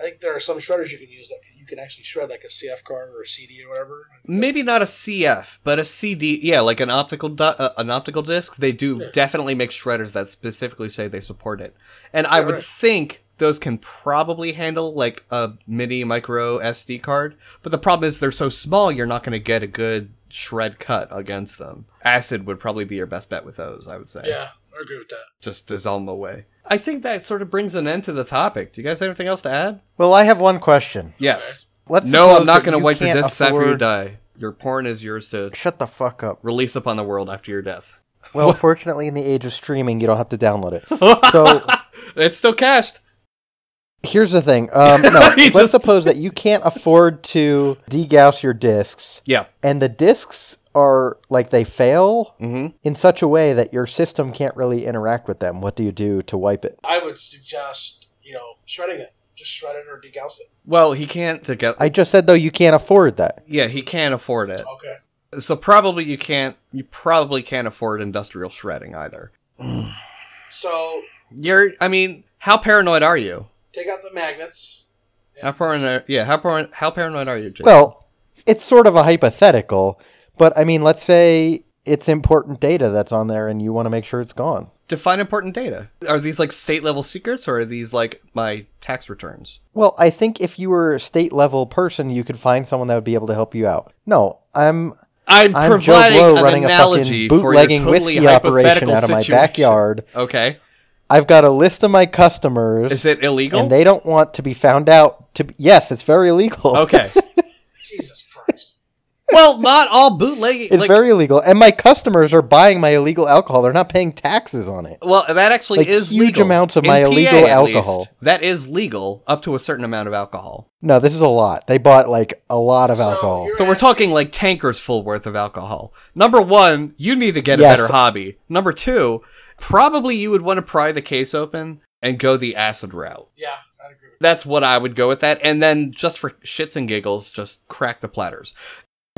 I think there are some shredders you can use that you can actually shred like a CF card or a CD or whatever. Maybe not a CF, but a CD. Yeah, like an optical disc. They do definitely make shredders that specifically say they support it, and I would think those can probably handle like a mini micro SD card, but the problem is they're so small you're not going to get a good shred cut against them. Acid would probably be your best bet with those, I would say. Yeah, I agree with that. Just dissolve them away. I think that sort of brings an end to the topic. Do you guys have anything else to add? Well, I have one question. Yes. Okay. No, I'm not going to wipe your discs after you die. Your porn is yours to... Shut the fuck up. Release upon the world after your death. Well, fortunately, in the age of streaming, you don't have to download it. So it's still cached. Here's the thing. Let's suppose that you can't afford to degauss your disks. Yeah. And the disks are like they fail in such a way that your system can't really interact with them. What do you do to wipe it? I would suggest, shredding it. Just shred it or degauss it. Well, he can't degauss. I just said, though, you can't afford that. Yeah, he can't afford it. Okay. So probably you probably can't afford industrial shredding either. So how paranoid are you? Take out the magnets. Yeah. How paranoid are you, Jay? Well, it's sort of a hypothetical, but let's say it's important data that's on there and you want to make sure it's gone. Define important data. Are these like state level secrets or are these like my tax returns? Well, I think if you were a state level person, you could find someone that would be able to help you out. No, I'm providing Joe Blow an running analogy a fucking bootlegging whiskey operation out of my backyard. Okay. I've got a list of my customers. Is it illegal? And they don't want to be found out. Yes, it's very illegal. Okay. Jesus Christ. Well, not all bootlegging. It's very illegal. And my customers are buying my illegal alcohol. They're not paying taxes on it. Well, that actually is huge legal. Amounts of my illegal alcohol. Least, that is legal up to a certain amount of alcohol. No, this is a lot. They bought, a lot of alcohol. So we're talking, tankers full worth of alcohol. Number one, you need to get a better hobby. Number two, probably you would want to pry the case open and go the acid route. Yeah, I'd agree with that. That's what I would go with that. And then, just for shits and giggles, just crack the platters.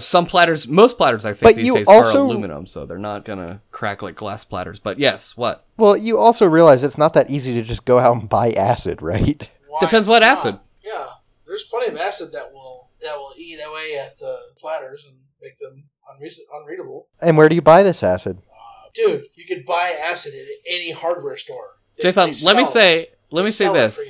Some platters, most platters, I think, but these days are aluminum, so they're not going to crack like glass platters. But yes, what? Well, you also realize it's not that easy to just go out and buy acid, right? Why? Depends what acid. Yeah. There's plenty of acid that will eat away at the platters and make them unreadable. And where do you buy this acid? Dude, you could buy acid at any hardware store. Jathan, let me say this.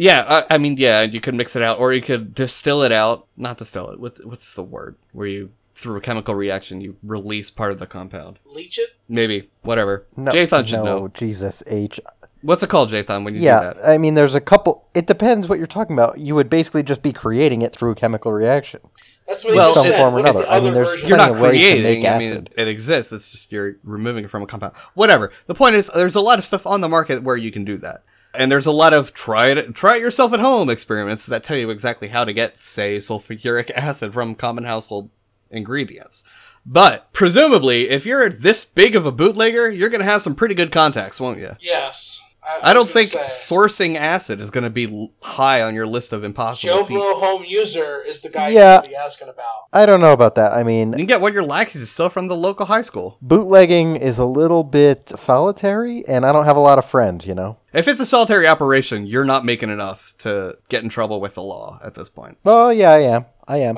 Yeah, you could mix it out, or you could distill it out. Not distill it. What's the word where you, through a chemical reaction, you release part of the compound? Leach it? Maybe. Whatever. No, Jathan should know. No, Jesus H. What's it called, Jathan, when you do that? Yeah, there's a couple... It depends what you're talking about. You would basically just be creating it through a chemical reaction. That's what in some form or another. There's you're not creating. It exists. It's just you're removing it from a compound. Whatever. The point is, there's a lot of stuff on the market where you can do that. And there's a lot of try it yourself at home experiments that tell you exactly how to get, say, sulfuric acid from common household ingredients. But, presumably, if you're this big of a bootlegger, you're going to have some pretty good contacts, won't you? Yes. I don't think sourcing acid is going to be high on your list of impossible Joe feats. Blow home user is the guy you're going to be asking about. I don't know about that. You can get what you're lacking is still from the local high school. Bootlegging is a little bit solitary, and I don't have a lot of friends, If it's a solitary operation, you're not making enough to get in trouble with the law at this point. Oh, yeah, I am.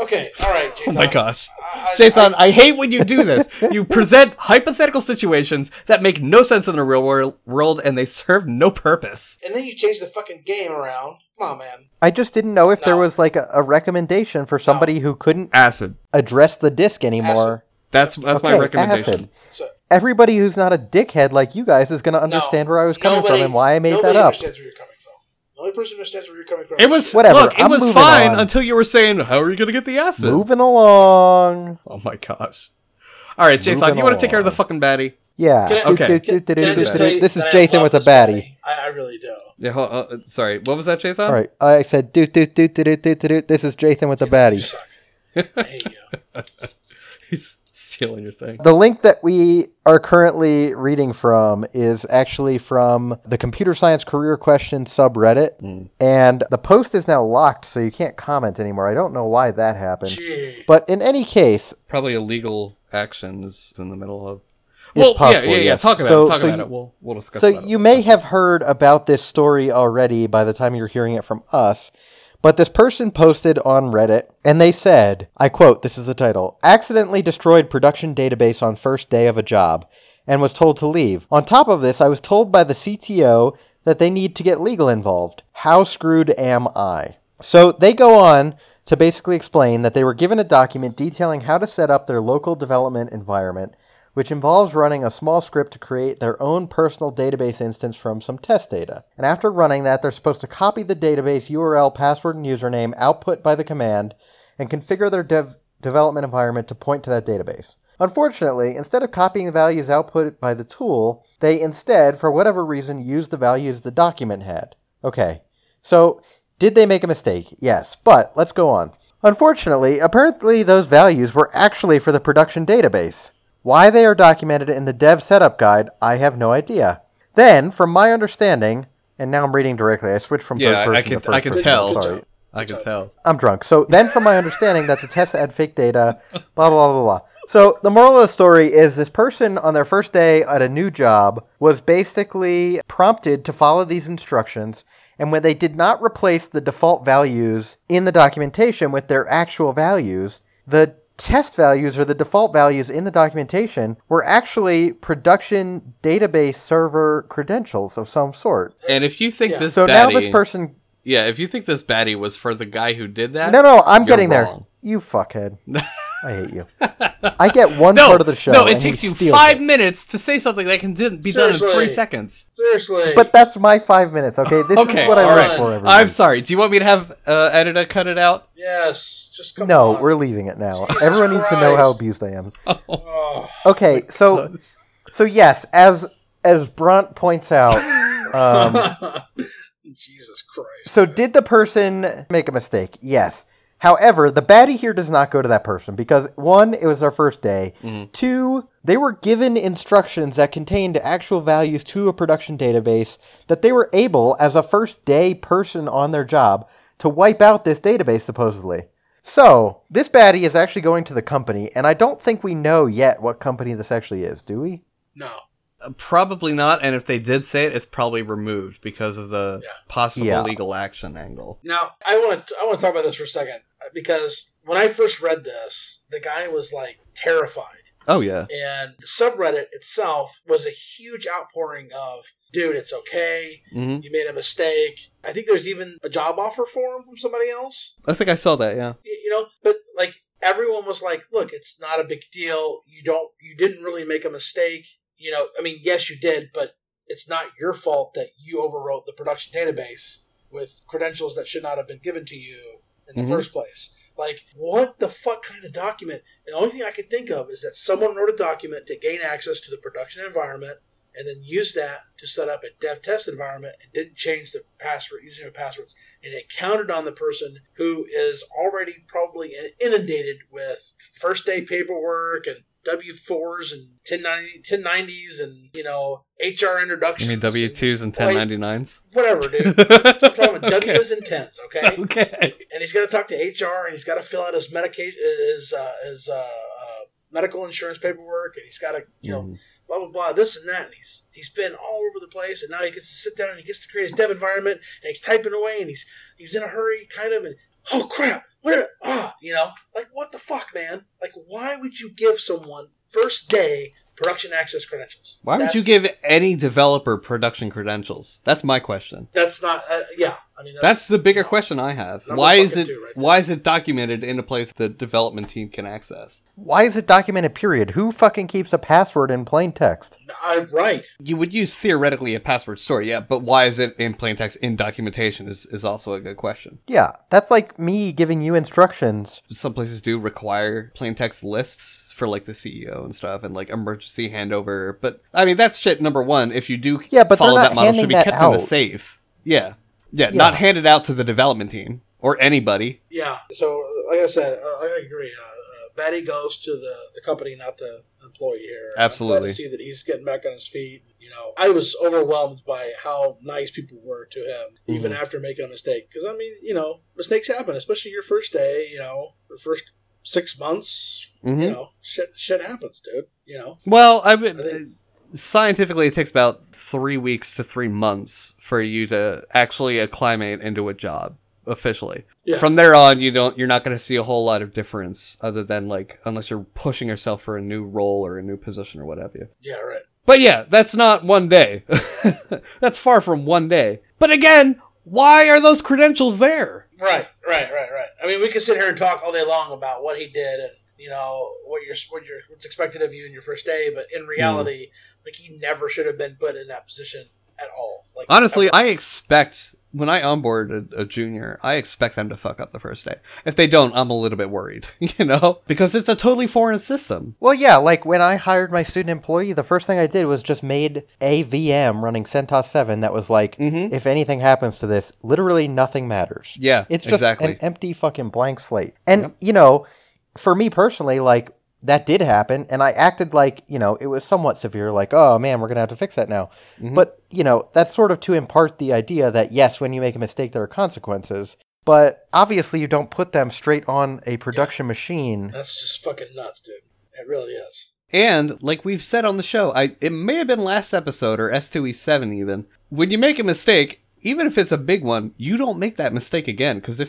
Okay, all right, Jathan. Oh, my gosh. Jathan, I hate when you do this. You present hypothetical situations that make no sense in the real world, and they serve no purpose. And then you change the fucking game around. Come on, man. I just didn't know if there was, a recommendation for somebody who couldn't address the disc anymore. Acid. That's my recommendation. Acid. Everybody who's not a dickhead like you guys is going to understand where I was coming from and why I made that up. The only person who understands where you're coming from. It was whatever. Look, it was fine until you were saying, "How are you going to get the acid?" Moving along. Oh my gosh! All right, Jathan, you want to take care of the fucking baddie? Yeah. Okay. This is Jathan with a baddie. I really do. Yeah. Sorry. What was that, Jathan? All right. I said, This is Jathan with a baddie. I hate you. He's stealing your thing. The link that we are currently reading from is actually from the Computer Science Career Question subreddit, and the post is now locked, so you can't comment anymore. I don't know why that happened. Gee. But in any case... Probably illegal actions in the middle of... Well, possible, yeah. Yes. Talk about it. We'll discuss it. So you may have heard about this story already by the time you're hearing it from us. But this person posted on Reddit, and they said, I quote, this is the title, accidentally destroyed production database on first day of a job. and was told to leave. On top of this, I was told by the CTO that they need to get legal involved. How screwed am I? So they go on to basically explain that they were given a document detailing how to set up their local development environment, which involves running a small script to create their own personal database instance from some test data. And after running that, they're supposed to copy the database URL, password, and username output by the command and configure their development environment to point to that database. Unfortunately, instead of copying the values output by the tool, they instead, for whatever reason, used the values the document had. Okay, so did they make a mistake? Yes, but let's go on. Unfortunately, apparently those values were actually for the production database. Why they are documented in the dev setup guide, I have no idea. Then, from my understanding, and now I'm reading directly, I switched from third person to first person. Sorry. I can tell. I'm drunk. So then from my understanding that the tests add fake data, blah, blah, blah, blah. So the moral of the story is this person on their first day at a new job was basically prompted to follow these instructions. And when they did not replace the default values in the documentation with their actual values, the test values or the default values in the documentation were actually production database server credentials of some sort. And if you think this if you think this baddie was for the guy who did that... No, I'm getting wrong. There. You fuckhead. I hate you. I get one part of the show. No, it takes you 5 minutes to say something that can be done in 3 seconds. Seriously. But that's my 5 minutes, okay? This is what I wrote for everybody. I'm sorry. Do you want me to have Edita cut it out? Yes. Just come on. No, we're leaving it now. Jesus Everyone Christ. Needs to know how abused I am. Oh. Okay, so yes, as Brent points out... Jesus Christ. So did the person make a mistake? Yes. However, the baddie here does not go to that person because, one, it was their first day. Mm-hmm. Two, they were given instructions that contained actual values to a production database that they were able, as a first-day person on their job, to wipe out this database, supposedly. So, this baddie is actually going to the company, and I don't think we know yet what company this actually is, do we? No. Probably not, and if they did say it, it's probably removed because of the possible legal action angle. Now, I want to talk about this for a second, because when I first read this, the guy was, terrified. Oh, yeah. And the subreddit itself was a huge outpouring of, dude, it's okay, you made a mistake. I think there's even a job offer for him from somebody else. I think I saw that, yeah. But everyone was like, look, it's not a big deal. You didn't really make a mistake. Yes, you did, but it's not your fault that you overwrote the production database with credentials that should not have been given to you in the first place. What the fuck kind of document? And the only thing I could think of is that someone wrote a document to gain access to the production environment and then used that to set up a dev test environment and didn't change the password, username and passwords. And it counted on the person who is already probably inundated with first day paperwork and W-4s and 1090s and, HR introductions. You mean W-2s and 1099s? Whatever, dude. I'm talking about W's and 10s, okay? Okay. And he's got to talk to HR and he's got to fill out his medical insurance paperwork and he's got to, blah, blah, blah, this and that. And he's been all over the place and now he gets to sit down and he gets to create his dev environment and he's typing away and he's in a hurry, kind of, and oh, crap. What the fuck, man? Why would you give someone first day production access credentials? Why would you give any developer production credentials? That's my question. That's not, that's the bigger question I have. Why is it documented in a place the development team can access? Why is it documented, period? Who fucking keeps a password in plain text? Right. You would use theoretically a password store, yeah, but why is it in plain text in documentation is also a good question. Yeah, that's like me giving you instructions. Some places do require plain text lists for the CEO and stuff and emergency handover. But I mean, that's shit number one. If you do follow that model, should be kept in a safe. Yeah. Yeah. Not handed out to the development team or anybody. Yeah. So like I said, I agree. Baddie goes to the company, not the employee here. Absolutely. I see that he's getting back on his feet. I was overwhelmed by how nice people were to him, even after making a mistake. Because, mistakes happen, especially your first day, your first 6 months, shit happens, dude, Well, scientifically, it takes about 3 weeks to 3 months for you to actually acclimate into a job. officially. Yeah. From there on, you're not going to see a whole lot of difference other than unless you're pushing yourself for a new role or a new position or what have you. Yeah, right. But yeah, that's not one day. That's far from one day. But again, why are those credentials there? Right. I mean, we could sit here and talk all day long about what he did and what's expected of you in your first day, but in reality, he never should have been put in that position at all. Honestly, ever. I expect when I onboard a junior, I expect them to fuck up the first day. If they don't, I'm a little bit worried, because it's a totally foreign system. Well, yeah, when I hired my student employee, the first thing I did was just made a VM running CentOS 7 that was if anything happens to this, literally nothing matters. Yeah, it's just an empty fucking blank slate. And, for me personally, that did happen, and I acted it was somewhat severe, oh, man, we're going to have to fix that now. Mm-hmm. But, that's sort of to impart the idea that, yes, when you make a mistake, there are consequences. But obviously, you don't put them straight on a production machine. That's just fucking nuts, dude. It really is. And, we've said on the show, it may have been last episode, or S2E7 even, when you make a mistake, even if it's a big one, you don't make that mistake again. Because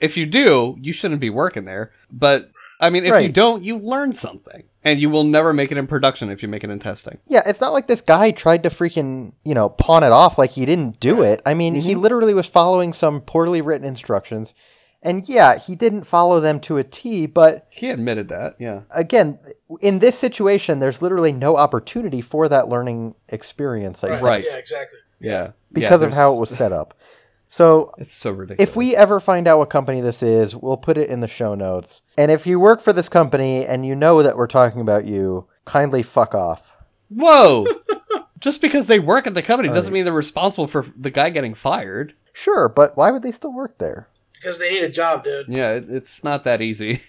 if you do, you shouldn't be working there. But... I mean, if you don't, you learn something. And you will never make it in production if you make it in testing. Yeah, it's not like this guy tried to freaking, pawn it off like he didn't do it. I mean, he literally was following some poorly written instructions. And yeah, he didn't follow them to a T, but... He admitted that, yeah. Again, in this situation, there's literally no opportunity for that learning experience. Right. Yeah, exactly. Yeah. Because of how it was set up. So it's so ridiculous. If we ever find out what company this is, we'll put it in the show notes. And if you work for this company and you know that we're talking about you, kindly fuck off. Whoa! Just because they work at the company doesn't mean they're responsible for the guy getting fired. Sure, but why would they still work there? Because they need a job, dude. Yeah, it's not that easy.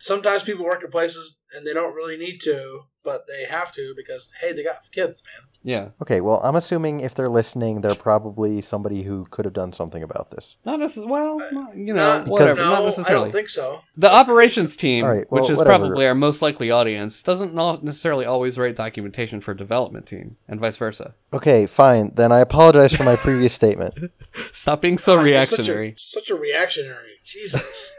Sometimes people work at places and they don't really need to, but they have to because, hey, they got kids, man. Yeah. Okay, well, I'm assuming if they're listening, they're probably somebody who could have done something about this. Not necessarily. Well, whatever. No, not necessarily. I don't think so. The operations team, which is probably our most likely audience, doesn't necessarily always write documentation for development team and vice versa. Okay, fine. Then I apologize for my previous statement. Stop being so reactionary. Such a reactionary. Jesus.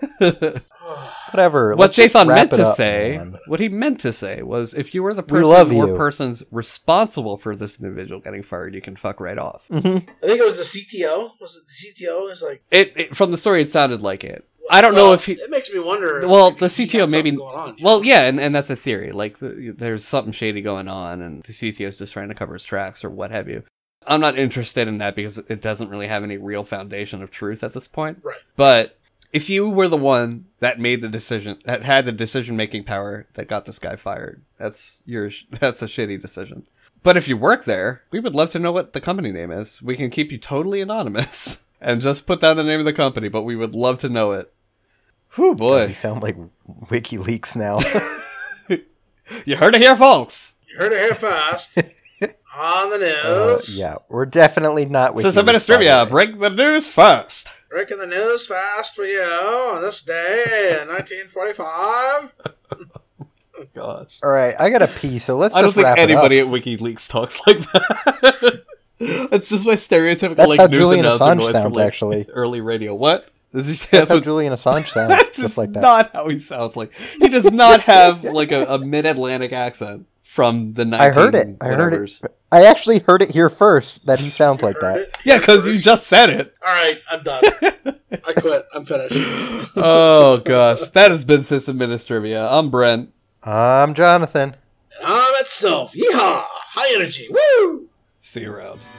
Whatever. What Jathan meant to say... Man. What he meant to say was, if you were the person or persons responsible for this individual getting fired, you can fuck right off. Mm-hmm. I think it was the CTO. Was it the CTO? It's it from the story, it sounded like it. I don't know if he... It makes me wonder. Well, the CTO maybe... Going on, well, yeah, and that's a theory. There's something shady going on, and the CTO's just trying to cover his tracks or what have you. I'm not interested in that because it doesn't really have any real foundation of truth at this point. Right. But... If you were the one that made the decision, that had the decision-making power that got this guy fired, that's a shitty decision. But if you work there, we would love to know what the company name is. We can keep you totally anonymous and just put down the name of the company, but we would love to know it. Whew, boy. God, you sound like WikiLeaks now. You heard it here, folks. You heard it here first. On the news. Yeah, we're definitely not WikiLeaks. System Administrivia, break the news first. Breaking the news fast for you on this day in 1945. Gosh. All right, I got to pee, so let's just wrap it up. I don't think anybody at WikiLeaks talks like that. That's just my stereotypical news Julian announcer voice sounds, from early radio. What? Does he say that's what Julian Assange sounds. That's just like that. Not how he sounds like. He does not have a mid-Atlantic accent from the 1900s. I heard it. I actually heard it here first that he sounds like that. Yeah, because you just said it. All right, I'm done. I quit. I'm finished. Oh, gosh. That has been System Administrivia. I'm Brent. I'm Jonathan. And I'm at Self. Yeehaw! High energy. Woo! See you around.